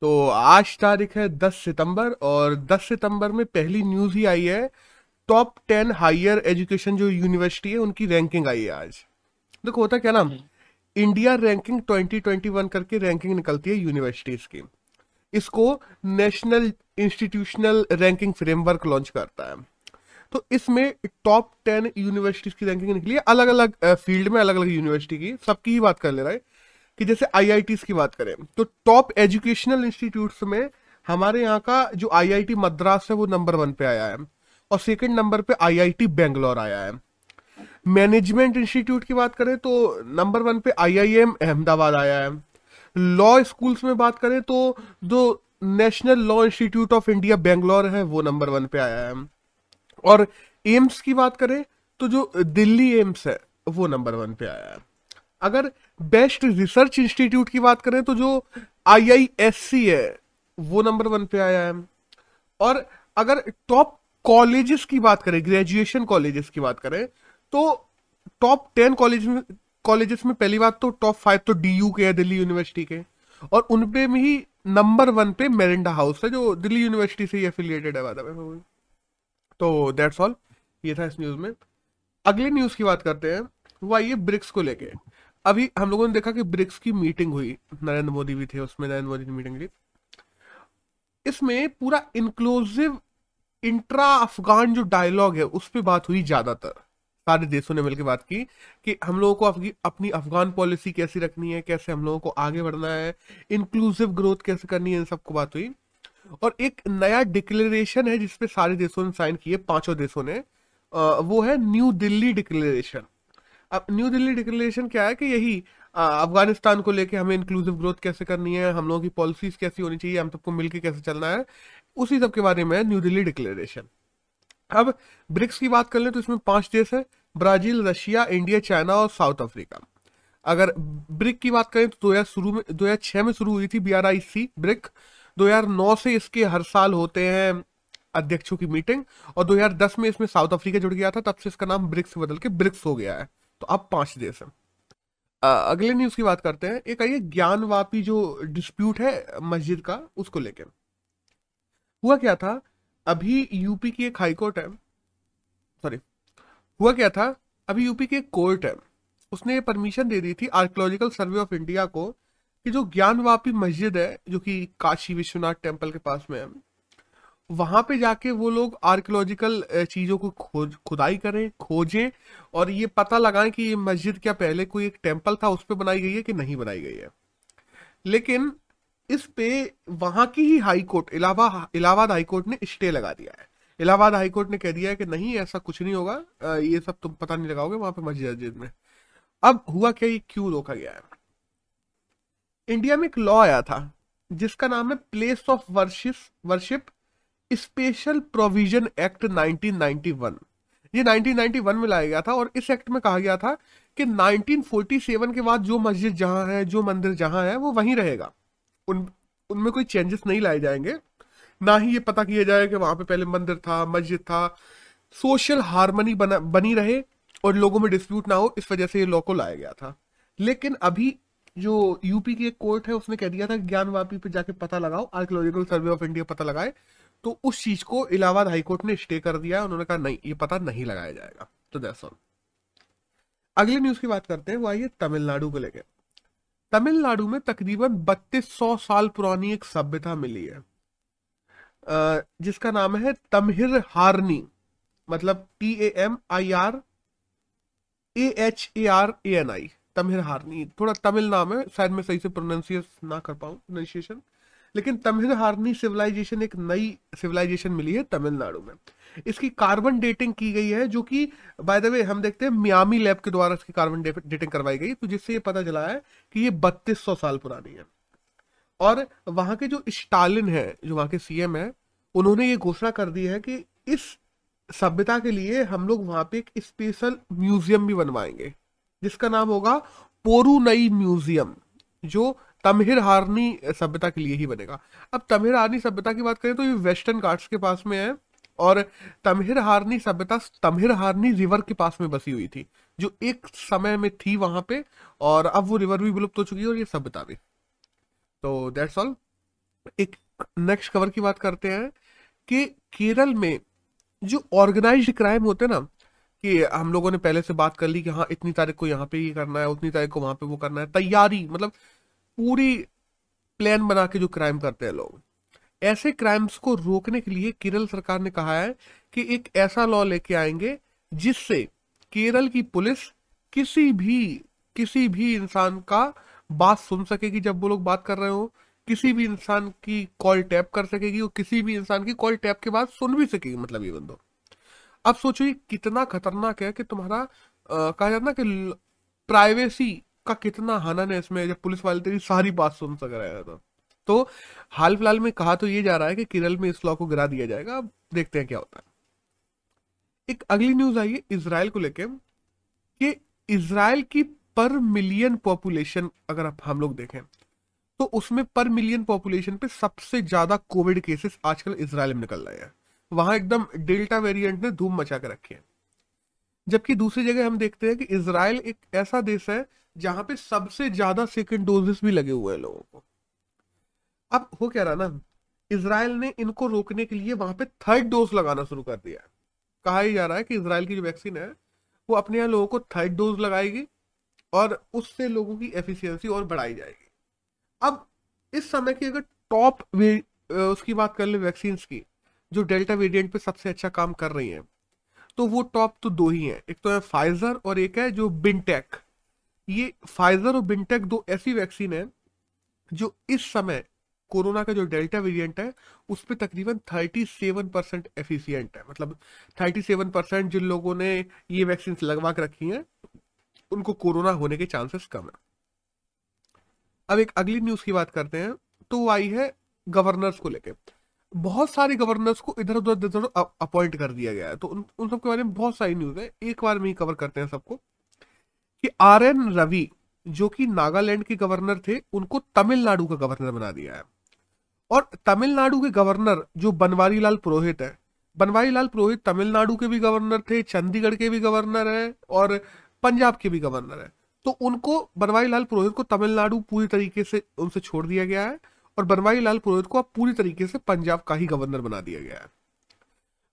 तो आज तारीख है 10 सितंबर और 10 सितंबर में पहली न्यूज ही आई है, टॉप 10 हायर एजुकेशन जो यूनिवर्सिटी है उनकी रैंकिंग आई है आज। देखो होता क्या ना, इंडिया रैंकिंग 2021 करके रैंकिंग निकलती है यूनिवर्सिटीज की। इसको national institutional ranking framework launch करता है। तो इसमें टॉप 10 यूनिवर्सिटीज की रैंकिंग निकली है, अलग अलग फील्ड में अलग अलग यूनिवर्सिटी की। सबकी ही बात कर ले रहा है कि जैसे आईआईटीज की बात करें तो टॉप एजुकेशनल इंस्टीट्यूट्स में हमारे यहाँ का जो आईआईटी मद्रास है वो नंबर 1 पे आया है और सेकंड नंबर पे आईआईटी बेंगलोर आया है। मैनेजमेंट इंस्टीट्यूट की बात करें तो नंबर 1 पे आईआईएम अहमदाबाद आया है। लॉ स्कूल्स में बात करें तो जो national law institute of India Bangalore है वो नंबर 1 पे आया है। और एम्स की बात करें तो जो दिल्ली एम्स है वो नंबर 1 पे आया है। अगर बेस्ट रिसर्च इंस्टीट्यूट की बात करें तो जो आईआईएससी है वो नंबर 1 पे आया है। और अगर टॉप कॉलेजेस की बात करें, ग्रेजुएशन कॉलेजेस की बात करें तो टॉप 10 कॉलेजेस में पहली बात तो टॉप 5 तो DU के है, दिल्ली यूनिवर्सिटी के, और उनपे में ही नंबर 1 पे मेरिंडा हाउस है जो दिल्ली यूनिवर्सिटी से ही एफिलिएटेड है। तो दैट्स ऑल, ये था इस न्यूज में। अगली न्यूज की बात करते हैं, वो आइए ब्रिक्स को लेके। अभी हम लोगों ने देखा कि ब्रिक्स की मीटिंग हुई, नरेंद्र मोदी भी थे उसमें, नरेंद्र मोदी की मीटिंग हुई। इसमें पूरा इंक्लूसिव इंट्रा अफगान जो डायलॉग है उस पर बात हुई ज्यादातर। सारे देशों ने मिलकर बात की कि हम लोगों को अपनी अफगान पॉलिसी कैसी रखनी है, कैसे हम लोगों को आगे बढ़ना है, इंक्लूसिव ग्रोथ कैसे करनी है, इन सबको बात हुई। और एक नया डिक्लेरेशन है जिसपे सारे देशों ने साइन किए, पांचों देशों ने, वो है न्यू दिल्ली डिक्लेरेशन। अब न्यू दिल्ली डिक्लेरेशन क्या है कि यही अफगानिस्तान को लेके हमें इंक्लूसिव ग्रोथ कैसे करनी है, हम लोगों की पॉलिसीज कैसी होनी चाहिए, हम सबको मिलकर कैसे चलना है, उसी सब के बारे में न्यू दिल्ली डिक्लेरेशन। अब ब्रिक्स की बात कर लें तो इसमें 5 देश है, ब्राजील, रशिया, इंडिया, चाइना और साउथ अफ्रीका। अगर ब्रिक की बात करें तो 2006 में शुरू हुई थी BRICS ब्रिक। 2009 से इसके हर साल होते हैं अध्यक्षों की मीटिंग और 2010 में इसमें साउथ अफ्रीका जुड़ गया था, तब से इसका नाम ब्रिक्स बदल के ब्रिक्स हो गया है। तो अब 5 देश हैं। अगले न्यूज की बात करते हैं, एक आइए ज्ञानवापी जो डिस्प्यूट है मस्जिद का, उसको लेके। हुआ क्या था, अभी यूपी की एक हाई कोर्ट है, सॉरी हुआ क्या था, अभी यूपी की एक कोर्ट है उसने परमिशन दे दी थी आर्कियोलॉजिकल सर्वे ऑफ इंडिया को कि जो ज्ञानवापी मस्जिद है जो कि काशी विश्वनाथ टेम्पल के पास में है, वहां पे जाके वो लोग आर्कियोलॉजिकल चीजों को खुदाई करें, खोजें और ये पता लगाएं कि ये मस्जिद क्या पहले कोई एक टेम्पल था उस पे बनाई गई है कि नहीं बनाई गई है। लेकिन इस पे वहां की ही high court, Allahabad high court ने स्टे लगा दिया है। इलाहाबाद हाई कोर्ट ने कह दिया है कि नहीं, ऐसा कुछ नहीं होगा, ये सब तुम पता नहीं लगाओगे वहां पे मस्जिद में। अब हुआ क्या, ये क्यों रोका गया है? इंडिया में एक लॉ आया था जिसका नाम है place of worship special provision act 1991। ये 1991 में लाया गया था और इस एक्ट में कहा गया था कि 1947 के बाद जो मस्जिद जहां है, जो मंदिर जहां है, वो वहीं रहेगा, उनमें कोई चेंजेस नहीं लाए जाएंगे, ना ही ये पता किया जाए कि वहां पे पहले मंदिर था, मस्जिद था। सोशल हार्मनी बनी रहे और लोगों में डिस्प्यूट ना हो, इस वजह से ये लॉ को लाया गया था। लेकिन अभी जो यूपी की एक कोर्ट है उसने कह दिया था ज्ञानवापी पे जाके पता लगाओ, आर्कियोलॉजिकल सर्वे ऑफ इंडिया पता लगाए, तो उस चीज को इलाहाबाद हाईकोर्ट ने स्टे कर दिया। उन्होंने कहा नहीं, ये पता नहीं लगाया जाएगा। तो दैट्स ऑल। अगली न्यूज की बात करते हैं, वो आइए तमिलनाडु को लेकर। तमिलनाडु में तकरीबन 3200 साल पुरानी एक सभ्यता मिली है जिसका नाम है तमहिर हारनी, मतलब TAMIRHARANI, तमहिर हारनी। थोड़ा तमिल नाम है, शायद मैं सही से प्रोनाउंसिएशन ना कर पाऊँ लेकिन तमहिर हारनी सिविलाइजेशन, एक नई सिविलाइजेशन मिली है तमिलनाडु में। इसकी कार्बन डेटिंग की गई है जो कि बाय द वे हम देखते हैं मियामी लैब के द्वारा इसकी कार्बन डेटिंग करवाई गई, तो जिससे ये पता चला है कि ये 3200 साल पुरानी है। और वहाँ के जो स्टालिन है, जो वहाँ के CM है, उन्होंने ये घोषणा कर दी है कि इस सभ्यता के लिए हम लोग वहाँ पे एक स्पेशल म्यूजियम भी बनवाएंगे जिसका नाम होगा पोरुनई म्यूजियम, जो तमहिर हारनी सभ्यता के लिए ही बनेगा। अब तमहिर हारनी सभ्यता की बात करें तो ये वेस्टर्न घाट्स के पास में है और तमहिर हारनी सभ्यता तमहिर हारनी रिवर के पास में बसी हुई थी जो एक समय में थी वहां पे, और अब वो रिवर भी विलुप्त हो चुकी है और ये सभ्यता भी। तो दैट्स ऑल। एक नेक्स्ट खबर की बात करते हैं कि केरल में जो ऑर्गेनाइज्ड क्राइम होते हैं ना, कि हम लोगों ने पहले से बात कर ली कि हाँ इतनी तारीख को यहाँ पे ये करना है, उतनी तारीख को वहां पे वो करना है, तैयारी मतलब पूरी प्लान बना के जो क्राइम करते हैं लोग, ऐसे क्राइम्स को रोकने के लिए केरल सरकार ने कहा है कि एक ऐसा लॉ लेके आएंगे जिससे केरल की पुलिस किसी भी इंसान का बात सुन सकेगी जब वो लोग बात कर रहे हो, किसी भी इंसान की कॉल टैप कर सकेगी और किसी भी इंसान की कॉल टैप के बाद सुन भी सकेगी, मतलब ये बंदो। अब सोचो ये कितना खतरनाक है कि तुम्हारा कहा जाता ना कि प्राइवेसी का कितना हनन है इसमें, जब पुलिस वाले तेरी सारी बात सुन सक रहे हैं। तो हाल फिलहाल में कहा तो ये जा रहा है कि केरल में इस लॉ को गिरा दिया जाएगा, अब देखते हैं क्या होता है। एक अगली न्यूज आई है इसराइल को लेके कि इसराइल की पर मिलियन पॉपुलेशन अगर हम लोग देखें तो उसमें पर मिलियन पॉपुलेशन पे सबसे ज्यादा कोविड केसेस आजकल इसराइल में निकल रहे हैं। वहां एकदम डेल्टा वेरिएंट ने धूम मचा के रखी है, जबकि दूसरी जगह हम देखते हैं कि इसराइल एक ऐसा देश है जहां पे सबसे ज्यादा सेकेंड डोजेस भी लगे हुए हैं लोगों को। अब हो क्या रहा ना, इसराइल ने इनको रोकने के लिए वहां पे थर्ड डोज लगाना शुरू कर दिया है। कहा ही जा रहा है कि इसराइल की जो वैक्सीन है वो अपने यहाँ लोगों को थर्ड डोज लगाएगी और उससे लोगों की एफिशिएंसी और बढ़ाई जाएगी। अब इस समय की अगर टॉप उसकी बात कर ले वैक्सीन की, जो डेल्टा वेरिएंट पे सबसे अच्छा काम कर रही हैं, तो वो टॉप तो दो ही हैं, एक तो है फाइजर और एक है जो बिनटेक। ये फाइजर और बिनटेक दो ऐसी वैक्सीन है जो इस समय कोरोना का जो डेल्टा वेरिएंट है उस पर तकरीबन 37% एफिशिएंट है। मतलब 37% जिन लोगों ने ये वैक्सीन लगवा के रखी हैं उनको कोरोना होने के चांसेस कम है। अब एक अगली न्यूज की बात करते हैं तो वो आई है गवर्नर्स को लेके। बहुत सारे गवर्नर्स को इधर उधर अपॉइंट कर दिया गया है, तो उन सबके बारे में बहुत सारी न्यूज है, एक बार में ही कवर करते हैं सबको। कि आरएन रवि जो कि नागालैंड के गवर्नर थे, उनको तमिलनाडु का गवर्नर बना दिया है। और तमिलनाडु के गवर्नर जो बनवारी लाल पुरोहित है, बनवारी लाल पुरोहित तमिलनाडु के भी गवर्नर थे, चंडीगढ़ के भी गवर्नर है और पंजाब के भी गवर्नर है। तो उनको बनवारी लाल पुरोहित को तमिलनाडु पूरी तरीके से उनसे छोड़ दिया गया है और बनवारी लाल पुरोहित को अब पूरी तरीके से पंजाब का ही गवर्नर बना दिया गया है।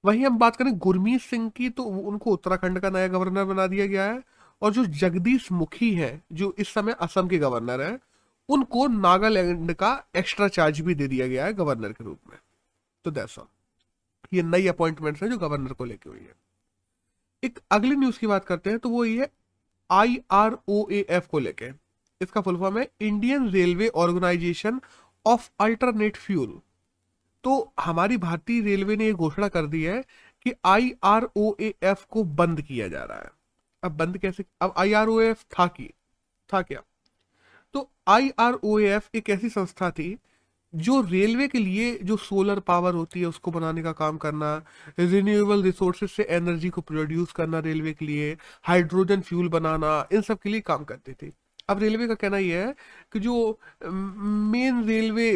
वहीं हम बात करें गुरमीत सिंह की, तो उनको उत्तराखंड का नया गवर्नर बना दिया गया है। और जो जगदीश मुखी हैं जो इस समय असम के गवर्नर हैं, उनको नागालैंड का एक्स्ट्रा चार्ज भी दे दिया गया है गवर्नर के रूप में। तो दैट्स ऑल, ये नई अपॉइंटमेंट्स हैं जो गवर्नर को लेके हुई है। एक अगली न्यूज की बात करते हैं तो वो ये है IROAF को लेके। इसका फुल फॉर्म है Indian railway organisation of alternate fuel. तो हमारी भारतीय रेलवे ने यह घोषणा कर दी है कि IROAF को बंद किया जा रहा है। अब बंद कैसे? अब IROAF था क्या? तो IROAF एक ऐसी संस्था थी जो रेलवे के लिए जो सोलर पावर होती है उसको बनाने का काम करना, रिन्यूएबल रिसोर्सेज से एनर्जी को प्रोड्यूस करना रेलवे के लिए, हाइड्रोजन फ्यूल बनाना, इन सब के लिए काम करती थी। अब रेलवे का कहना यह है कि जो मेन रेलवे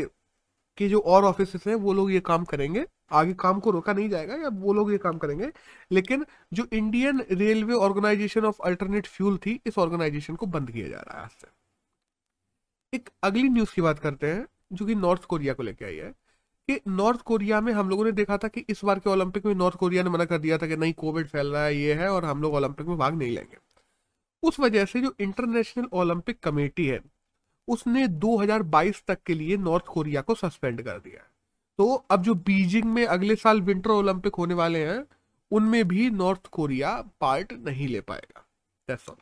के जो और ऑफिसेस हैं वो लोग ये काम करेंगे, आगे काम को रोका नहीं जाएगा या वो लोग ये काम करेंगे, लेकिन जो Indian railway organisation of alternate fuel थी, इस ऑर्गेनाइजेशन को बंद किया जा रहा है आज से। एक अगली न्यूज की बात करते हैं जो कि नॉर्थ कोरिया को लेकर आई है। कि नॉर्थ कोरिया में हम लोगों ने देखा था कि इस बार के ओलंपिक में नॉर्थ कोरिया ने मना कर दिया था कि नहीं, कोविड फैल रहा है, ये है, और हम लोग ओलंपिक में भाग नहीं लेंगे। उस वजह से जो इंटरनेशनल ओलंपिक कमेटी है उसने 2022 तक के लिए नॉर्थ कोरिया को सस्पेंड कर दिया है। तो अब जो बीजिंग में अगले साल विंटर ओलंपिक होने वाले हैं उनमें भी नॉर्थ कोरिया पार्ट नहीं ले पाएगा। That's all.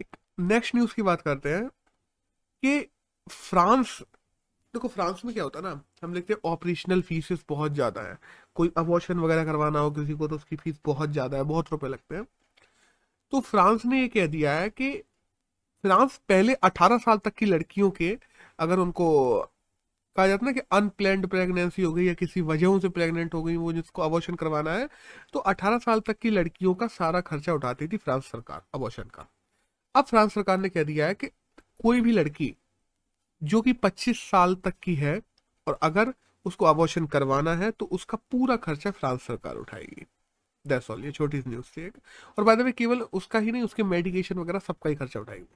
एक नेक्स्ट न्यूज की बात करते हैं कि फ्रांस, देखो फ्रांस में क्या होता है ना, हम देखते हैं ऑपरेशनल फीसेस बहुत ज्यादा है, कोई अबॉर्शन वगैरह करवाना हो किसी को तो उसकी फीस बहुत ज्यादा है, बहुत रुपए लगते हैं। तो फ्रांस ने ये कह दिया है कि फ्रांस पहले 18 साल तक की लड़कियों के, अगर उनको कहा जाता है ना कि अनप्लैंड प्रेगनेंसी हो गई या किसी वजहों से प्रेग्नेंट हो गई, वो जिसको अबॉर्शन करवाना है, तो 18 साल तक की लड़कियों का सारा खर्चा उठाती थी फ्रांस सरकार अबॉर्शन का। अब फ्रांस सरकार ने कह दिया है कि कोई भी लड़की जो कि 25 साल तक की है और अगर उसको अबॉर्शन करवाना है तो उसका पूरा खर्चा फ्रांस सरकार उठाएगी। दैट्स ऑल, ये छोटी सी न्यूज थी एक। और बाय द वे केवल उसका ही नहीं, उसके मेडिकेशन वगैरह सबका ही खर्चा उठाएगी।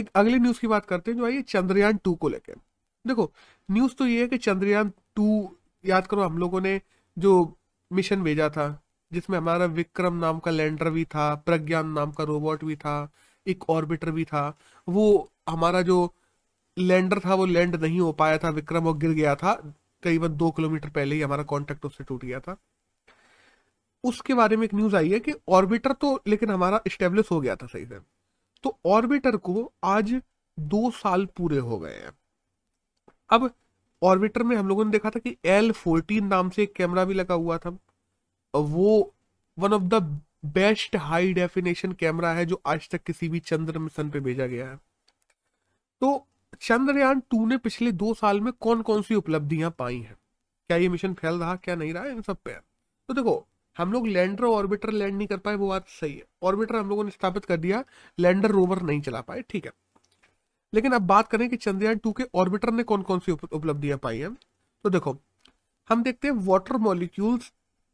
एक अगली न्यूज की बात करते हैं जो आई है चंद्रयान 2 को लेकर। देखो न्यूज़ तो ये है कि चंद्रयान 2, याद करो हम लोगों ने जो मिशन भेजा था जिसमें हमारा विक्रम नाम का लैंडर भी था, प्रज्ञान नाम का रोबोट भी था, एक ऑर्बिटर भी था। वो हमारा जो लैंडर था वो लैंड नहीं हो पाया था विक्रम, और गिर गया था करीबन 2 किलोमीटर पहले ही हमारा कॉन्टेक्ट उससे टूट गया था। उसके बारे में एक न्यूज़ आई है कि ऑर्बिटर तो लेकिन हमारा इस्टेब्लिश हो गया था सही से, तो ऑर्बिटर को आज 2 साल पूरे हो गए हैं। अब ऑर्बिटर में हम लोगों ने देखा था कि L14 नाम से एक कैमरा भी लगा हुआ था, वो one of the best high definition camera है जो आज तक किसी भी चंद्र मिशन पे भेजा गया है। तो चंद्रयान 2 ने पिछले 2 साल में कौन कौन सी उपलब्धियां पाई हैं, क्या ये मिशन फेल रहा क्या नहीं रहा है, इन सब पे। तो देखो हम लोग लैंडर और ऑर्बिटर लैंड नहीं कर पाए, वो बात सही है। ऑर्बिटर हम लोगों ने स्थापित कर दिया, लैंडर रोवर नहीं चला पाए, ठीक है। लेकिन अब बात करें कि चंद्रयान 2 के ऑर्बिटर ने कौन कौन सी उपलब्धियां पाई हैं। तो देखो हम देखते हैं वाटर मॉलिक्यूल्स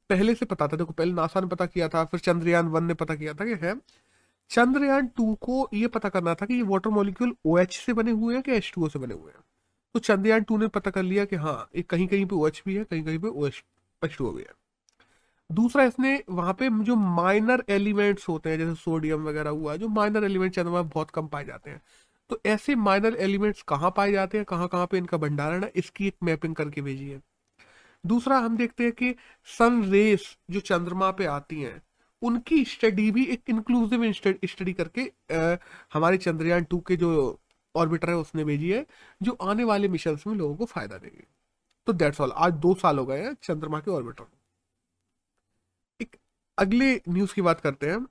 पहले से पता था, देखो पहले नासा ने पता किया था, फिर चंद्रयान 1 ने पता किया था कि है। चंद्रयान 2 को ये पता करना था कि ये वाटर मॉलिक्यूल OH से बने हुए हैं कि H2O से बने हुए हैं। तो चंद्रयान 2 ने पता कर लिया कि हाँ ये कहीं कहीं पे OH भी है, कहीं कहीं पे H2O भी है। दूसरा इसने वहाँ पे जो माइनर एलिमेंट्स होते हैं जैसे सोडियम वगैरह हुआ, जो माइनर एलिमेंट चंद्रमा में बहुत कम पाए जाते हैं, तो ऐसे माइनर एलिमेंट्स कहाँ पाए जाते हैं, कहाँ पे इनका भंडारण है, इसकी एक मैपिंग करके भेजी है। दूसरा हम देखते हैं कि सन रेस जो चंद्रमा पे आती हैं उनकी स्टडी भी एक इंक्लूसिव स्टडी करके हमारे चंद्रयान 2 के जो ऑर्बिटर है उसने भेजी है, जो आने वाले मिशन में लोगों को फायदा देगी। तो दैट्स ऑल, आज 2 साल हो गए हैं चंद्रमा के ऑर्बिटर। एक अगले न्यूज की बात करते हैं,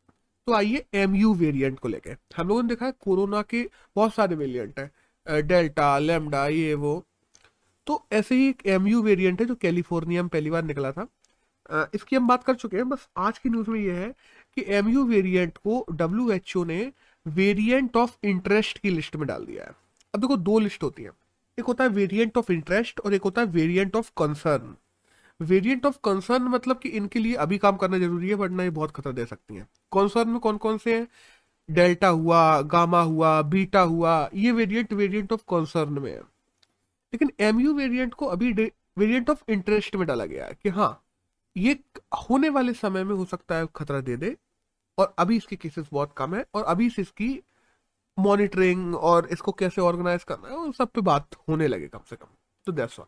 तो आइए MU वेरिएंट को लेके। हम लोगों ने देखा है कोरोना के बहुत सारे वेरिएंट हैं, डेल्टा लैम्डा ये वो, तो ऐसे ही एक MU वेरिएंट है जो कैलिफोर्निया में पहली बार निकला था। इसकी हम बात कर चुके हैं, बस आज की न्यूज़ में ये है कि MU वेरिएंट को WHO ने वेरिएंट ऑफ इंटरेस्ट की लिस्ट में डाल दिया है। अब देखो 2 लिस्ट होती है, एक होता है वेरिएंट ऑफ इंटरेस्ट और एक होता है variant of concern. Variant of concern मतलब कि इनके लिए अभी काम करना जरूरी है वरना ये बहुत खतरा दे सकती हैं। कंसर्न में कौन कौन से हैं, डेल्टा हुआ, गामा हुआ, बीटा हुआ, ये वेरिएंट ऑफ कंसर्न में है। लेकिन MU वेरिएंट को अभी वेरिएंट ऑफ इंटरेस्ट में डाला गया है कि हाँ ये होने वाले समय में हो सकता है खतरा दे दे, और अभी इसके केसेस बहुत कम है और अभी इसकी मॉनिटरिंग और इसको कैसे ऑर्गेनाइज करना है उन सब पे बात होने लगे कम से कम। तो दैट्स ऑल।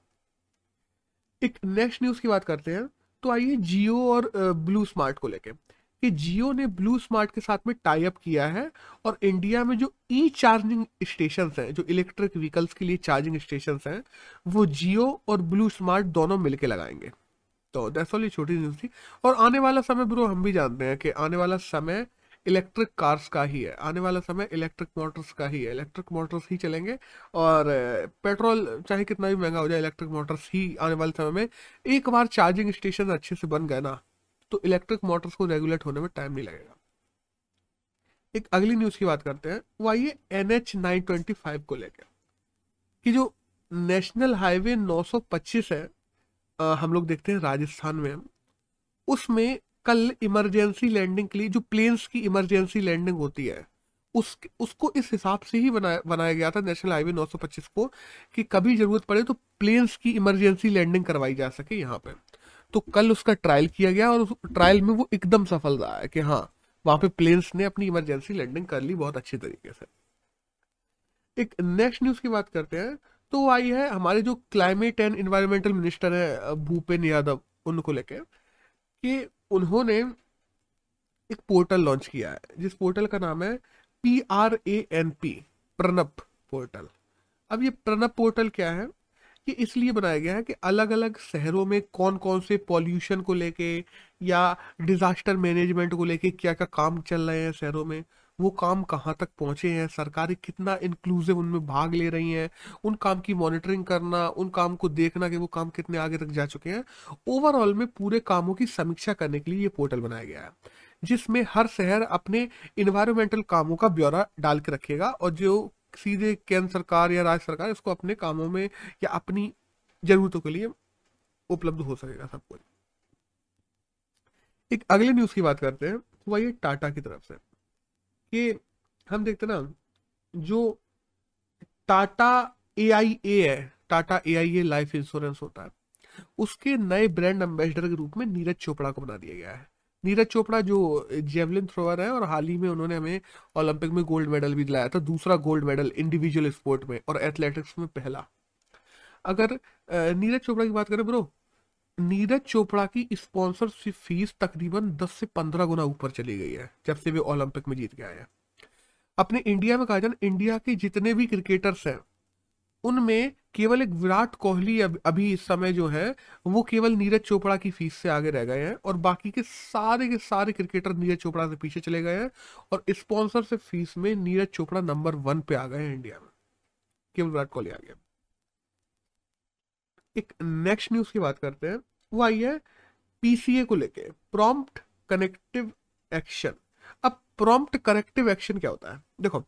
एक नेक्स्ट न्यूज़ की बात करते हैं, तो आइए जियो और BluSmart को लेके कि जियो ने BluSmart के साथ में टाई अप किया है और इंडिया में जो चार्जिंग स्टेशंस हैं, जो इलेक्ट्रिक व्हीकल्स के लिए चार्जिंग स्टेशंस हैं, वो जियो और BluSmart दोनों मिलके लगाएंगे। तो दैट्स ऑल, ये छोटी न्यूज़ थी। और आने वाला समय ब्रो हम भी जानते हैं कि आने वाला समय इलेक्ट्रिक कार्स का ही है, आने वाला समय इलेक्ट्रिक मोटर्स का ही है, इलेक्ट्रिक मोटर्स ही चलेंगे और पेट्रोल चाहे कितना भी महंगा हो जाए इलेक्ट्रिक मोटर्स ही आने वाले समय में। एक बार चार्जिंग स्टेशन अच्छे से बन गए ना तो इलेक्ट्रिक मोटर्स को रेगुलेट होने में टाइम नहीं लगेगा। एक अगली न्यूज़ की बात करते हैं, वो आइए NH 925 को लेकर कि जो नेशनल हाईवे 925 है हम लोग देखते हैं राजस्थान में, उसमें कल इमरजेंसी लैंडिंग के लिए जो प्लेन्स की इमरजेंसी लैंडिंग होती है उसको इस हिसाब से ही बनाया गया था नेशनल हाईवे 925 को कि कभी जरूरत पड़े तो प्लेन्स की इमरजेंसी लैंडिंग करवाई जा सके यहाँ पे। तो कल उसका ट्रायल किया गया और उस ट्रायल में वो एकदम सफल रहा है कि हाँ वहाँ पे प्लेन्स ने अपनी इमरजेंसी लैंडिंग कर ली बहुत अच्छे तरीके से। एक नेक्स्ट न्यूज़ की बात करते हैं, तो आई है हमारे जो क्लाइमेट एंड इन्वायरमेंटल मिनिस्टर है भूपेन्द्र यादव, उनको लेके कि उन्होंने एक पोर्टल लॉन्च किया है जिस पोर्टल का नाम है PRANP, प्रणप पोर्टल। अब ये प्रणप पोर्टल क्या है, ये इसलिए बनाया गया है कि अलग अलग शहरों में कौन कौन से पॉल्यूशन को लेके या डिजास्टर मैनेजमेंट को लेके क्या क्या काम चल रहे हैं शहरों में, वो काम कहाँ तक पहुँचे हैं, सरकारें कितना इंक्लूसिव उनमें भाग ले रही हैं, उन काम की मॉनिटरिंग करना, उन काम को देखना कि वो काम कितने आगे तक जा चुके हैं, ओवरऑल में पूरे कामों की समीक्षा करने के लिए ये पोर्टल बनाया गया है जिसमें हर शहर अपने इन्वायरमेंटल कामों का ब्यौरा डाल के रखेगा और जो सीधे केंद्र सरकार या राज्य सरकार इसको अपने कामों में या अपनी जरूरतों के लिए उपलब्ध हो सकेगा सब कुछ। एक अगले न्यूज़ की बात करते हैं, वह ये टाटा की तरफ से कि हम देखते ना जो टाटा AIA है, टाटा AIA लाइफ इंश्योरेंस होता है, उसके नए ब्रांड एम्बेसडर के रूप में नीरज चोपड़ा को बना दिया गया है। नीरज चोपड़ा जो जेवलिन थ्रोअर है और हाल ही में उन्होंने हमें ओलंपिक में गोल्ड मेडल भी दिलाया था, दूसरा गोल्ड मेडल इंडिविजुअल स्पोर्ट में और एथलेटिक्स में पहला। अगर नीरज चोपड़ा की बात करें ब्रो, नीरज चोपड़ा की स्पॉन्सरशिप फीस तकरीबन 10 से 15 गुना ऊपर चली गई है जब से वे ओलंपिक में जीत गए हैं। अपने इंडिया में कहा जाए, इंडिया के जितने भी क्रिकेटर्स हैं उनमें केवल एक विराट कोहली अभी इस समय जो है वो केवल नीरज चोपड़ा की फीस से आगे रह गए हैं और बाकी के सारे क्रिकेटर नीरज चोपड़ा से पीछे चले गए हैं और स्पॉन्सरशिप फीस में नीरज चोपड़ा नंबर 1 पे आ गए हैं इंडिया में, केवल विराट कोहली आ गया। एक नेक्स्ट न्यूज की बात करते हैं, वो आई है पीसीए को लेके, प्रॉम्प्ट करेक्टिव एक्शन। अब प्रॉम्प्ट करेक्टिव एक्शन क्या होता है? देखो,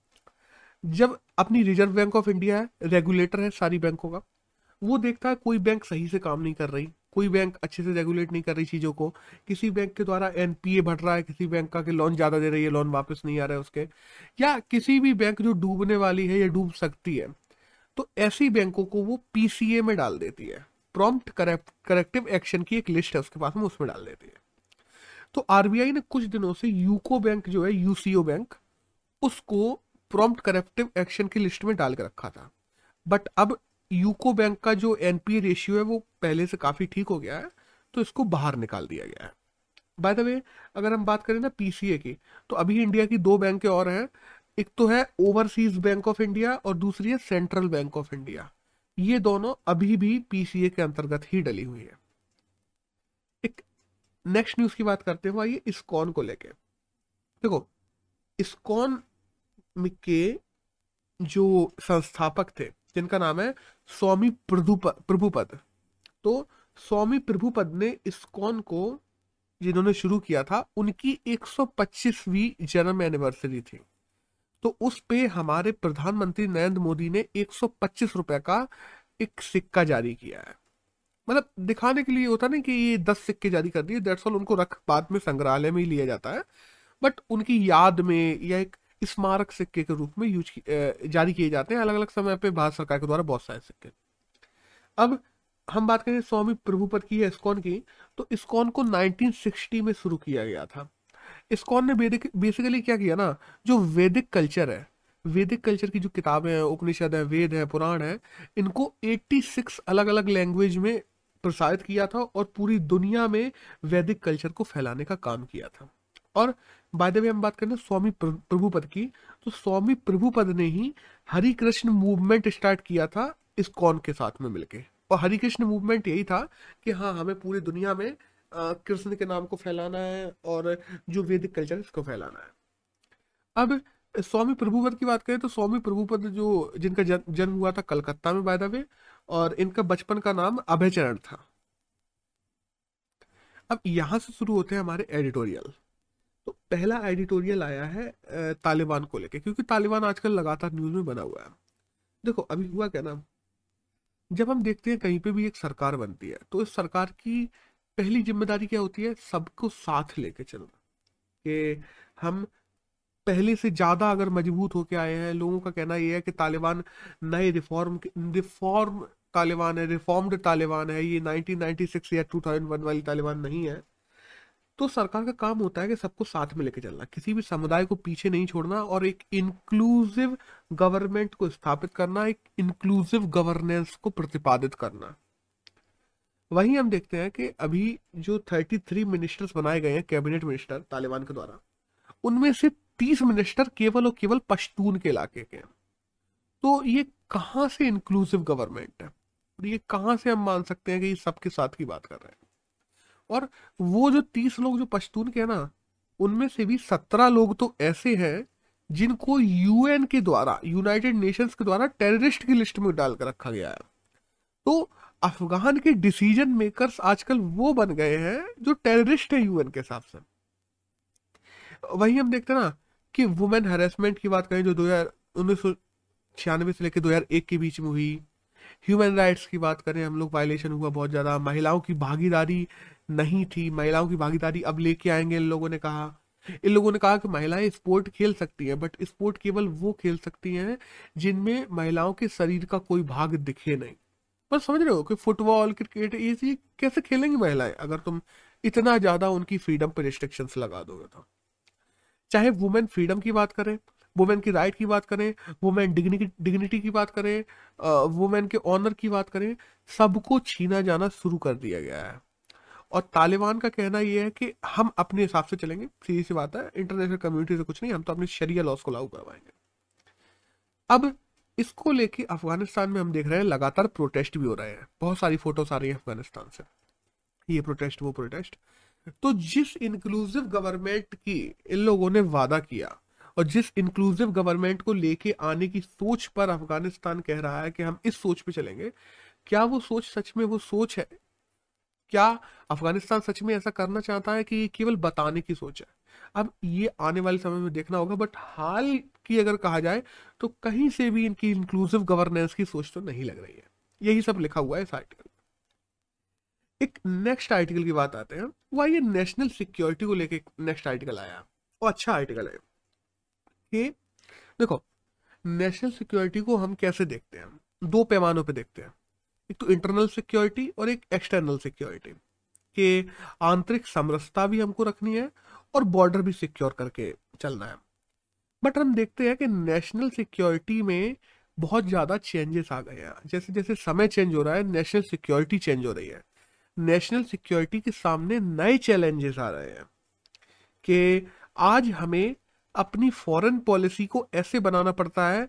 जब अपनी रिजर्व बैंक ऑफ इंडिया है, रेगुलेटर है सारी बैंकों का, वो देखता है कोई बैंक सही से काम नहीं कर रही, कोई बैंक अच्छे से रेगुलेट नहीं कर रही चीज़ों को, किसी बैंक के द्वारा एनपीए बढ़ रहा है, किसी बैंक का कि लोन ज़्यादा दे रही है, लोन वापस नहीं आ रहा है उसके, या किसी भी बैंक जो डूबने वाली है या डूब सकती है, तो ऐसी बैंकों को वो पीसीए में डाल देती है। प्रॉम्प्ट करेक्टिव एक्शन की एक लिस्ट है उसके पास में, उसमें डाल देती है। तो आरबीआई ने कुछ दिनों से यूको बैंक जो है, यूसीओ बैंक, उसको प्रॉम्प्ट करेक्टिव एक्शन की लिस्ट में डाल के रखा था, बट अब यूको बैंक का जो एनपीए रेशियो है वो पहले से काफ़ी ठीक हो गया है, तो इसको बाहर निकाल दिया गया है। बाय द वे, अगर हम बात करें ना पीसीए की, तो अभी इंडिया की 2 बैंक और हैं, एक तो है ओवरसीज बैंक ऑफ इंडिया और दूसरी है सेंट्रल बैंक ऑफ इंडिया। ये दोनों अभी भी पीसीए के अंतर्गत ही डली हुई है। एक नेक्स्ट न्यूज की बात करते हुए आइए ISKCON को लेके। देखो, ISKCON के जो संस्थापक थे जिनका नाम है स्वामी प्रभुपद, तो स्वामी प्रभुपद ने ISKCON को जिन्होंने शुरू किया था उनकी 125वीं जन्म एनिवर्सरी थी, तो उस पे हमारे प्रधानमंत्री नरेंद्र मोदी ने 125 रुपए का एक सिक्का जारी किया है। मतलब दिखाने के लिए होता ना कि ये 10 सिक्के जारी कर दिए, दैट्स ऑल, उनको रख बाद में संग्रहालय में ही लिया जाता है, बट उनकी याद में या एक स्मारक सिक्के के रूप में जारी किए जाते हैं अलग अलग समय पे भारत सरकार के द्वारा बहुत सारे सिक्के। अब हम बात करें स्वामी प्रभुपद की या ISKCON की, तो ISKCON को 1960 में शुरू किया गया था। ISKCON ने बेसिकली क्या किया ना, जो वैदिक कल्चर है, वैदिक कल्चर की जो किताबें हैं, उपनिषद है, वेद है, पुराण है, इनको 86 अलग अलग लैंग्वेज में प्रसारित किया था और पूरी दुनिया में वैदिक कल्चर को फैलाने का काम किया था। और बाय द वे, हम बात करें स्वामी प्रभुपद की, तो स्वामी प्रभुपद ने ही हरि कृष्ण मूवमेंट स्टार्ट किया था ISKCON के साथ में मिलके। और हरि कृष्ण मूवमेंट यही था कि हाँ, हमें पूरी दुनिया में कृष्ण के नाम को फैलाना है और जो वैदिक कल्चर इसको फैलाना है। अब स्वामी प्रभुपद की बात करें तो स्वामी प्रभुपद जो जिनका जन्म हुआ था कलकत्ता में बाय द वे, और इनका बचपन का नाम अभयचरण था। अब यहाँ से शुरू होते हैं हमारे एडिटोरियल। तो पहला एडिटोरियल आया है तालिबान को लेके, क्योंकि तालिबान आजकल लगातार न्यूज में बना हुआ है। देखो, अभी हुआ क्या ना, जब हम देखते हैं कहीं पे भी एक सरकार बनती है तो इस सरकार की पहली जिम्मेदारी क्या होती है, सबको साथ लेके चलना, कि हम पहले से ज़्यादा अगर मजबूत होके आए हैं। लोगों का कहना यह है कि तालिबान नए रिफॉर्म तालिबान है, रिफॉर्म्ड तालिबान है, ये 1996 या 2001 वाली तालिबान नहीं है। तो सरकार का काम होता है कि सबको साथ में लेके चलना, किसी भी समुदाय को पीछे नहीं छोड़ना और एक इंक्लूसिव गवर्नमेंट को स्थापित करना, एक इंक्लूसिव गवर्नेंस को प्रतिपादित करना। वहीं हम देखते हैं कि अभी जो 33 मिनिस्टर्स बनाए गए हैं, कैबिनेट मिनिस्टर तालिबान के द्वारा, उनमें से 30 मिनिस्टर केवल और केवल पश्तून के इलाके के हैं। तो ये कहाँ से इंक्लूसिव गवर्नमेंट है, ये कहाँ से हम मान सकते हैं कि ये सबके साथ की बात कर रहे हैं। और वो जो 30 लोग जो पश्तून के हैं ना, उनमें से भी 17 लोग तो ऐसे हैं जिनको यूएन के द्वारा, यूनाइटेड नेशंस के द्वारा टेररिस्ट की लिस्ट में डाल कर रखा गया है। तो अफगान के डिसीजन मेकर्स आजकल वो बन गए हैं जो टेररिस्ट है यूएन के हिसाब से। वहीं हम देखते हैं ना कि वुमेन हैरेसमेंट की बात करें जो 1996 से लेकर 2001 के बीच में हुई। ह्यूमन राइट्स की बात करें, हम लोग वायलेशन हुआ बहुत ज़्यादा, महिलाओं की भागीदारी नहीं थी, महिलाओं की भागीदारी अब लेके आएंगे इन लोगों ने कहा। इन लोगों ने कहा कि महिलाएं स्पोर्ट खेल सकती हैं, बट स्पोर्ट केवल वो खेल सकती हैं जिनमें महिलाओं के शरीर का कोई भाग दिखे नहीं। मतलब समझ रहे हो कि फुटबॉल क्रिकेट ये चीज कैसे खेलेंगी महिलाएं अगर तुम इतना ज्यादा उनकी फ्रीडम पे रिस्ट्रिक्शंस लगा दोगे तो। चाहे वुमेन फ्रीडम की बात करें, वुमेन की राइट की बात करें, वुमेन डिग्निटी की बात करें, वुमेन के ऑनर की बात करें, सबको छीना जाना शुरू कर दिया गया है। और तालिबान का कहना यह है कि हम अपने हिसाब से चलेंगे, सीधी सी बात है, इंटरनेशनल कम्युनिटी से कुछ नहीं, हम तो अपने शरिया लॉस को लागू करवाएंगे। अब इसको लेके अफगानिस्तान में हम देख रहे हैं लगातार प्रोटेस्ट भी हो रहे हैं, बहुत सारी फोटोस आ रही हैं अफगानिस्तान से, ये प्रोटेस्ट वो प्रोटेस्ट। तो जिस इंक्लूसिव गवर्नमेंट की इन लोगों ने वादा किया और जिस इंक्लूसिव गवर्नमेंट को लेके आने की सोच पर अफगानिस्तान कह रहा है कि हम इस सोच पे चलेंगे, क्या वो सोच सच में वो सोच है? क्या अफगानिस्तान सच में ऐसा करना चाहता है कि ये केवल बताने की सोच है? अब ये आने वाले समय में देखना होगा, बट हाल की अगर कहा जाए तो कहीं से भी इनकी इंक्लूसिव गवर्नेंस की सोच तो नहीं लग रही है। यही सब लिखा हुआ है इस आर्टिकल। एक नेक्स्ट आर्टिकल की बात आते हैं, वह ये नेशनल सिक्योरिटी को लेके नेक्स्ट आर्टिकल आया और अच्छा आर्टिकल है। कि देखो नेशनल सिक्योरिटी को हम कैसे देखते हैं, दो पैमानों पे देखते हैं, एक तो इंटरनल सिक्योरिटी और एक एक्सटर्नल सिक्योरिटी। के आंतरिक समरसता भी हमको रखनी है और बॉर्डर भी सिक्योर करके चलना है। बट हम देखते हैं कि नेशनल सिक्योरिटी में बहुत ज़्यादा चेंजेस आ गए हैं, जैसे जैसे समय चेंज हो रहा है नेशनल सिक्योरिटी चेंज हो रही है। नेशनल सिक्योरिटी के सामने नए चैलेंजेस आ रहे हैं कि आज हमें अपनी फॉरेन पॉलिसी को ऐसे बनाना पड़ता है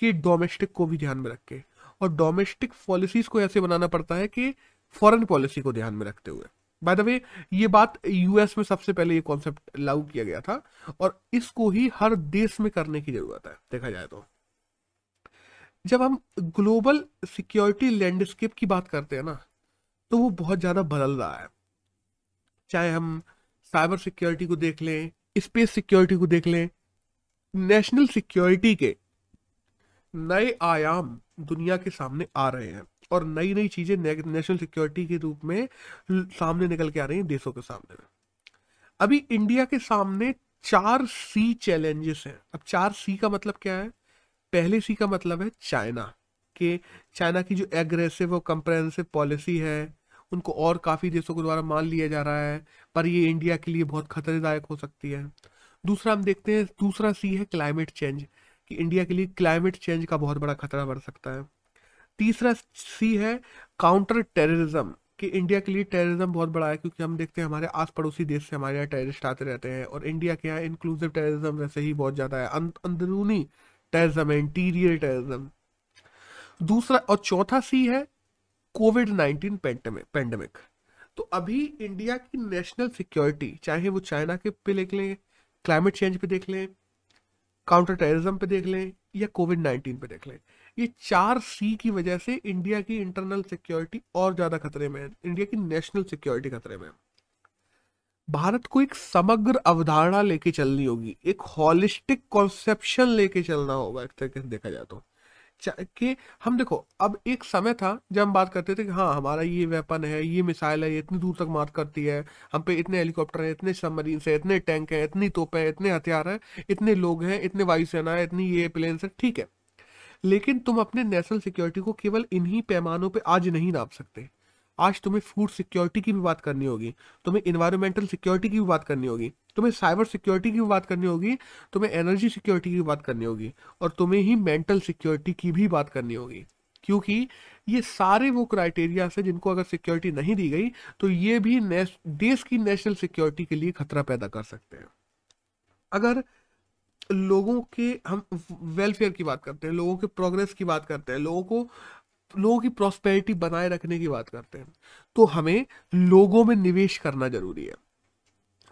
कि डोमेस्टिक को भी ध्यान में रख के, और डोमेस्टिक पॉलिसीज़ को ऐसे बनाना पड़ता है कि फॉरेन पॉलिसी को ध्यान में रखते हुए। बाय द वे ये बात यूएस में सबसे पहले ये कॉन्सेप्ट लागू किया गया था और इसको ही हर देश में करने की जरूरत है। देखा जाए तो जब हम ग्लोबल सिक्योरिटी लैंडस्केप की बात करते हैं ना, तो वो बहुत ज़्यादा बदल रहा है। चाहे हम साइबर सिक्योरिटी को देख लें, स्पेस सिक्योरिटी को देख लें, नेशनल सिक्योरिटी के नए आयाम दुनिया के सामने आ रहे हैं और नई नई चीज़ें नेशनल सिक्योरिटी के रूप में सामने निकल के आ रही हैं देशों के सामने में। अभी इंडिया के सामने 4C चैलेंजेस हैं। अब 4C का मतलब क्या है? पहले C का मतलब है चाइना, के चाइना की जो एग्रेसिव और कंप्रेहेंसिव पॉलिसी है उनको और काफ़ी देशों के द्वारा मान लिया जा रहा है, पर ये इंडिया के लिए बहुत खतरेदायक हो सकती है। दूसरा हम देखते हैं, दूसरा C है क्लाइमेट चेंज, कि इंडिया के लिए क्लाइमेट चेंज का बहुत बड़ा खतरा बढ़ सकता है। तीसरा C है काउंटर टेररिज्म, कि इंडिया के लिए टेररिज्म बहुत बड़ा है, क्योंकि हम देखते हैं हमारे आस पड़ोसी देश से हमारे यहाँ टेररिस्ट आते रहते हैं और इंडिया के यहाँ इंक्लूसिव टेररिज्म वैसे ही बहुत ज़्यादा है, अंदरूनी टेररिज्म है, इंटीरियर टेररिज्म। दूसरा और चौथा C है कोविड-19 पेंडेमिक। तो अभी इंडिया की नेशनल सिक्योरिटी, चाहे वो चाइना के पे देख लें, क्लाइमेट चेंज पे देख लें, काउंटर टेररिज्म पे देख लें या कोविड-19 पे देख लें, ये 4C की वजह से इंडिया की इंटरनल सिक्योरिटी और ज़्यादा खतरे में है, इंडिया की नेशनल सिक्योरिटी खतरे में है। भारत को एक समग्र अवधारणा लेके चलनी होगी, एक हॉलिस्टिक कॉन्सेप्शन लेके चलना होगा एक तरीके से देखा जाए तो। कि हम देखो अब एक समय था जब हम बात करते थे कि हाँ हमारा ये वेपन है, ये मिसाइल है, ये इतनी दूर तक मार करती है, हम पे इतने हेलीकॉप्टर हैं, इतने सबमरीन हैं, इतने टैंक हैं, इतनी तोपें हैं, इतने हथियार हैं, इतने लोग हैं, इतने वायुसेना है, इतनी ये प्लेन्स हैं, ठीक है। लेकिन तुम अपने नेशनल सिक्योरिटी को केवल इन्हीं पैमानों पर आज नहीं नाप सकते। आज तुम्हें फूड सिक्योरिटी की भी बात करनी होगी, तुम्हें इन्वायरमेंटल सिक्योरिटी की भी बात करनी होगी, तुम्हें साइबर सिक्योरिटी की भी बात करनी होगी, तुम्हें एनर्जी सिक्योरिटी की भी बात करनी होगी और तुम्हें ही मेंटल सिक्योरिटी की भी बात करनी होगी, क्योंकि ये सारे वो क्राइटेरिया है जिनको अगर सिक्योरिटी नहीं दी गई तो ये भी देश की नेशनल सिक्योरिटी के लिए खतरा पैदा कर सकते हैं। अगर लोगों के हम वेलफेयर की बात करते हैं, लोगों के प्रोग्रेस की बात करते हैं, लोगों की प्रॉस्पेरिटी बनाए रखने की बात करते हैं, तो हमें लोगों में निवेश करना जरूरी है।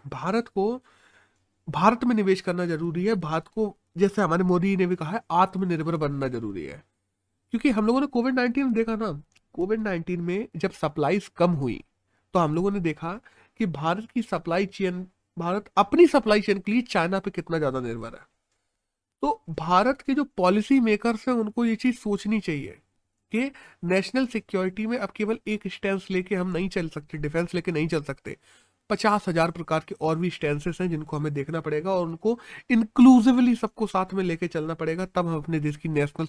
भारत में निवेश करना जरूरी है। भारत को, जैसे हमारे मोदी ने भी कहा है, आत्मनिर्भर बनना जरूरी है, क्योंकि हम लोगों ने कोविड-19 देखा ना, कोविड-19 में जब सप्लाईज कम हुई तो हम लोगों ने देखा कि भारत अपनी सप्लाई चेन के लिए चाइना पे कितना ज़्यादा निर्भर है। तो भारत के जो पॉलिसी मेकर्स हैं उनको ये चीज़ सोचनी चाहिए कि नेशनल सिक्योरिटी में अब केवल एक स्टैंस लेके हम नहीं चल सकते, डिफेंस लेके नहीं चल सकते, 50,000 प्रकार के और भी स्टैंसेस हैं जिनको हमें देखना पड़ेगा और उनको इंक्लूसिवली सबको साथ में लेके चलना पड़ेगा, तब हम अपने देश की नेशनल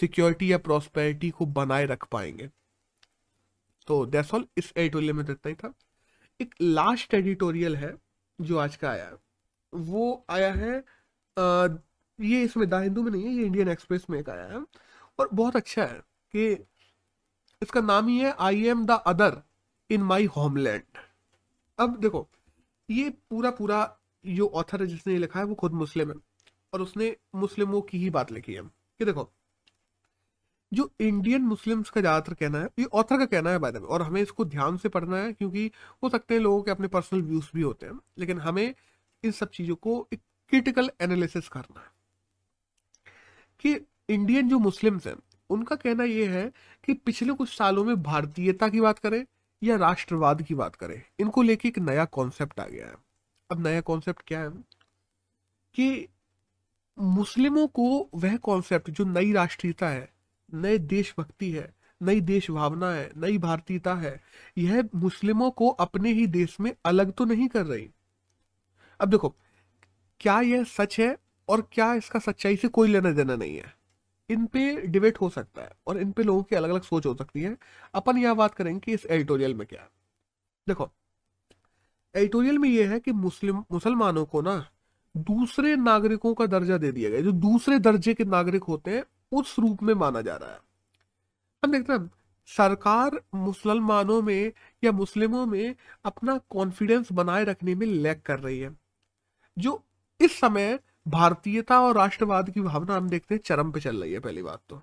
सिक्योरिटी या प्रॉस्पेरिटी को बनाए रख पाएंगे। तो दैट्स ऑल इस एडिटोरियल में इतना ही था। एक लास्ट एडिटोरियल है जो आज का आया है, वो आया है ये इसमें द हिंदू में नहीं है, ये इंडियन एक्सप्रेस में एक आया है और बहुत अच्छा है कि इसका नाम ही है I am the other in my homeland. अब देखो ये पूरा जो ऑथर है जिसने ये लिखा है वो खुद मुस्लिम है और उसने मुस्लिमों की ही बात लिखी है कि देखो जो इंडियन मुस्लिम्स का ज़्यादातर कहना है, ये ऑथर का कहना है बाय द वे, और हमें इसको ध्यान से पढ़ना है क्योंकि हो सकते हैं लोगों के अपने पर्सनल व्यूज भी होते हैं, लेकिन हमें इन सब चीज़ों को एक क्रिटिकल एनालिसिस करना है कि इंडियन जो मुस्लिम्स हैं उनका कहना ये है कि पिछले कुछ सालों में भारतीयता की बात करें या राष्ट्रवाद की बात करें, इनको लेके एक नया कॉन्सेप्ट आ गया है। अब नया कॉन्सेप्ट क्या है कि मुस्लिमों को वह कॉन्सेप्ट जो नई राष्ट्रीयता है, नई देशभक्ति है, नई देश भावना है, नई भारतीयता है, यह मुस्लिमों को अपने ही देश में अलग तो नहीं कर रही। अब देखो क्या यह सच है और क्या इसका सच्चाई से कोई लेना देना नहीं है, इन पे डिबेट हो सकता है और इन पे लोगों की अलग अलग सोच हो सकती है। अपन यह बात करेंगे कि इस एडिटोरियल में क्या, देखो एडिटोरियल में यह है कि मुसलमानों को ना दूसरे नागरिकों का दर्जा दे दिया गया, जो दूसरे दर्जे के नागरिक होते हैं उस रूप में माना जा रहा है। हम देखते हैं सरकार मुसलमानों में या मुस्लिमों में अपना कॉन्फिडेंस बनाए रखने में लैक कर रही है, जो इस समय भारतीयता और राष्ट्रवाद की भावना हम देखते हैं चरम पे चल रही है पहली बात तो,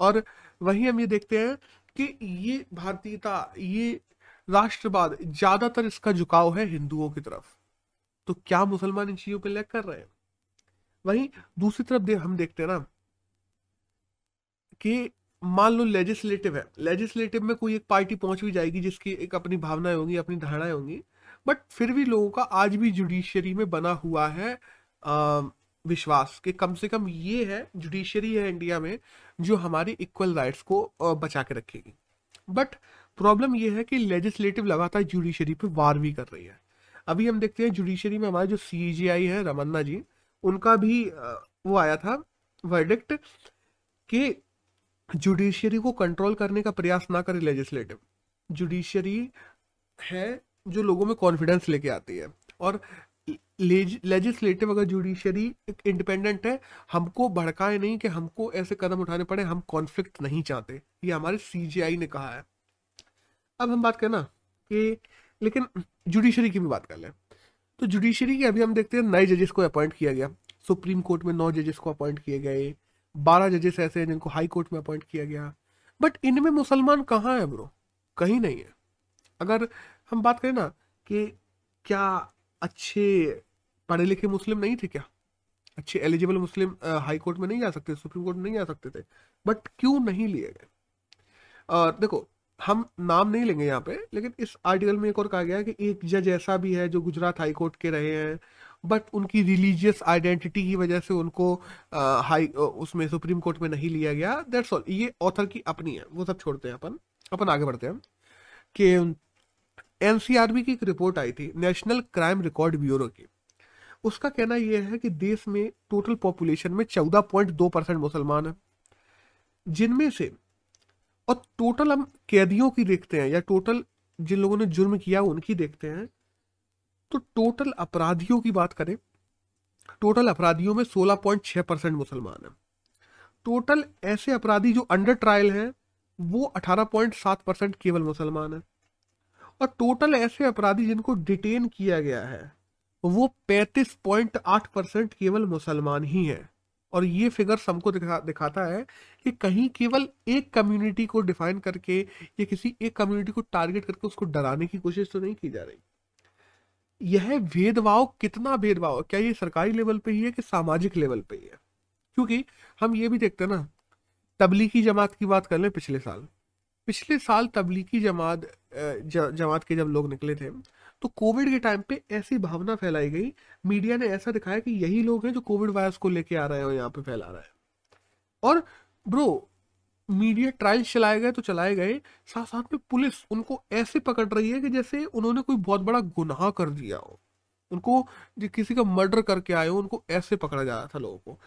और वहीं हम ये देखते हैं कि ये भारतीयता ये राष्ट्रवाद ज्यादातर इसका झुकाव है हिंदुओं की तरफ। तो क्या मुसलमान इन चीजों पर लैग कर रहे हैं? वहीं दूसरी तरफ हम देखते हैं ना कि मान लो लेजिस्लेटिव है, लेजिस्लेटिव में कोई एक पार्टी पहुंच भी जाएगी जिसकी एक अपनी भावनाएं होंगी, अपनी धारणाएं होंगी, बट फिर भी लोगों का आज भी जुडिशरी में बना हुआ है विश्वास कि कम से कम ये है जुडिशरी है इंडिया में जो हमारी इक्वल राइट्स को बचा के रखेगी। बट प्रॉब्लम ये है कि लेजिस्लेटिव लगातार जुडिशरी पे वार भी कर रही है। अभी हम देखते हैं जुडिशरी में हमारे जो CJI है रमन्ना जी, उनका भी वो आया था वर्डिक्ट कि जुडिशरी को कंट्रोल करने का प्रयास ना करे लेजिस्लेटिव। जुडिशरी है जो लोगों में कॉन्फिडेंस लेके आती है और लेजिस्लेटिव अगर जुडिशरी एक इंडिपेंडेंट है, हमको भड़काए नहीं कि हमको ऐसे कदम उठाने पड़े, हम कॉन्फ्लिक्ट नहीं चाहते, ये हमारे CJI ने कहा है। अब हम बात करें ना कि लेकिन जुडिशरी की भी बात कर लें तो जुडिशरी के अभी हम देखते हैं नए जजेस को अपॉइंट किया गया, सुप्रीम कोर्ट में 9 जजेस को अपॉइंट किए गए, 12 जजेस ऐसे हैं जिनको हाई कोर्ट में अपॉइंट किया गया, बट इनमें मुसलमान कहाँ है ब्रो? कहीं नहीं है। अगर हम बात करें ना कि क्या अच्छे पढ़े लिखे मुस्लिम नहीं थे, क्या अच्छे एलिजिबल मुस्लिम हाई कोर्ट में नहीं जा सकते, सुप्रीम कोर्ट में नहीं जा सकते थे, बट क्यों नहीं लिए गए? और देखो हम नाम नहीं लेंगे यहाँ पे, लेकिन इस आर्टिकल में एक और कहा गया है कि एक जज ऐसा भी है जो गुजरात हाई कोर्ट के रहे हैं, बट उनकी रिलीजियस आइडेंटिटी की वजह से उनको उसमें सुप्रीम कोर्ट में नहीं लिया गया। दैट्स ऑल, ये ऑथर की अपनी है, वो सब छोड़ते हैं। अपन आगे बढ़ते हैं कि NCRB की एक रिपोर्ट आई थी, नेशनल क्राइम रिकॉर्ड ब्यूरो की, उसका कहना यह है कि देश में टोटल पॉपुलेशन में 14.2% मुसलमान हैं, जिनमें से और टोटल हम कैदियों की देखते हैं या टोटल जिन लोगों ने जुर्म किया उनकी देखते हैं तो टोटल अपराधियों की बात करें, टोटल अपराधियों में 16.6% मुसलमान हैं। टोटल ऐसे अपराधी जो अंडर ट्रायल हैं वो 18.7% केवल मुसलमान हैं और टोटल ऐसे अपराधी जिनको डिटेन किया गया है वो 35.8% केवल मुसलमान ही हैं। और ये फिगर हमको दिखाता है कि कहीं केवल एक कम्युनिटी को डिफाइन करके या किसी एक कम्युनिटी को टारगेट करके उसको डराने की कोशिश तो नहीं की जा रही। यह भेदभाव कितना भेदभाव, क्या ये सरकारी लेवल पे ही है कि सामाजिक लेवल पे ही है? क्योंकि हम ये भी देखते हैं ना, तबलीगी जमात की बात कर लें, पिछले साल तबलीगी जमात के जब लोग निकले थे तो कोविड के टाइम पे ऐसी भावना फैलाई गई, मीडिया ने ऐसा दिखाया कि यही लोग हैं जो कोविड वायरस को लेके आ रहे हैं और यहाँ पे फैला रहे हैं। और ब्रो मीडिया ट्रायल्स चलाए गए तो चलाए गए, साथ साथ में पुलिस उनको ऐसे पकड़ रही है कि जैसे उन्होंने कोई बहुत बड़ा गुनाह कर दिया हो, उनको किसी का मर्डर करके आए हो, उनको ऐसे पकड़ा जा रहा था लोगों को।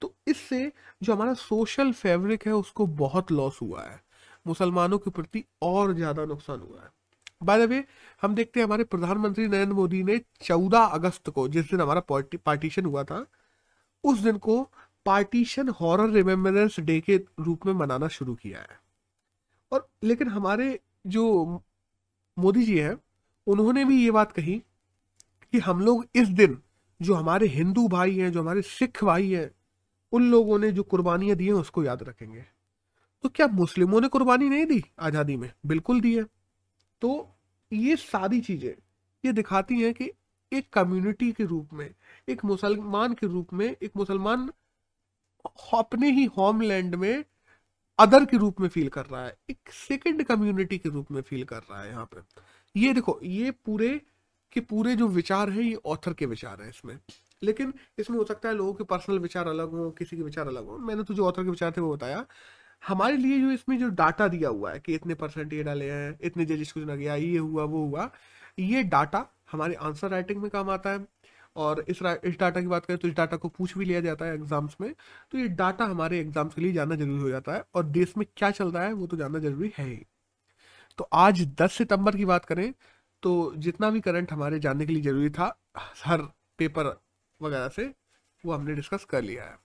तो इससे जो हमारा सोशल फैब्रिक है उसको बहुत लॉस हुआ है। मुसलमानों के प्रति और ज्यादा नुकसान हुआ है। बाय द वे हम देखते हैं हमारे प्रधानमंत्री नरेंद्र मोदी ने 14 अगस्त को, जिस दिन हमारा पार्टीशन हुआ था, उस दिन को पार्टीशन हॉरर रिमेम्बरेंस डे के रूप में मनाना शुरू किया है। और लेकिन हमारे जो मोदी जी हैं उन्होंने भी ये बात कही कि हम लोग इस दिन, जो हमारे हिंदू भाई हैं, जो हमारे सिख भाई हैं, उन लोगों ने जो कुर्बानियां दी हैं उसको याद रखेंगे। तो क्या मुस्लिमों ने कुर्बानी नहीं दी आज़ादी में? बिल्कुल दी है। तो ये सारी चीज़ें ये दिखाती हैं कि एक कम्युनिटी के रूप में, एक मुसलमान के रूप में, एक मुसलमान अपने ही होमलैंड में अदर के रूप में फील कर रहा है, एक सेकेंड कम्युनिटी के रूप में फील कर रहा है। यहाँ पे ये देखो, ये पूरे के पूरे जो विचार है ये ऑथर के विचार है इसमें। लेकिन इसमें हो सकता है लोगों के पर्सनल विचार अलग हो, किसी के विचार अलग हो। मैंने तो जो ऑथर के विचार थे वो बताया। हमारे लिए जो इसमें जो डाटा दिया हुआ है कि इतने % ये डाले हैं, इतने जजेस को चुना गया, ये हुआ वो हुआ, ये डाटा हमारे आंसर राइटिंग में काम आता है। और इस डाटा की बात करें तो इस डाटा को पूछ भी लिया जाता है एग्जाम्स में। तो ये डाटा हमारे एग्जाम्स के लिए जानना जरूरी हो जाता है, और देश में क्या चल रहा है वो तो जानना जरूरी है ही। तो आज 10 सितंबर की बात करें तो जितना भी करंट हमारे जानने के लिए जरूरी था हर पेपर वगैरह से, वो हमने डिस्कस कर लिया है।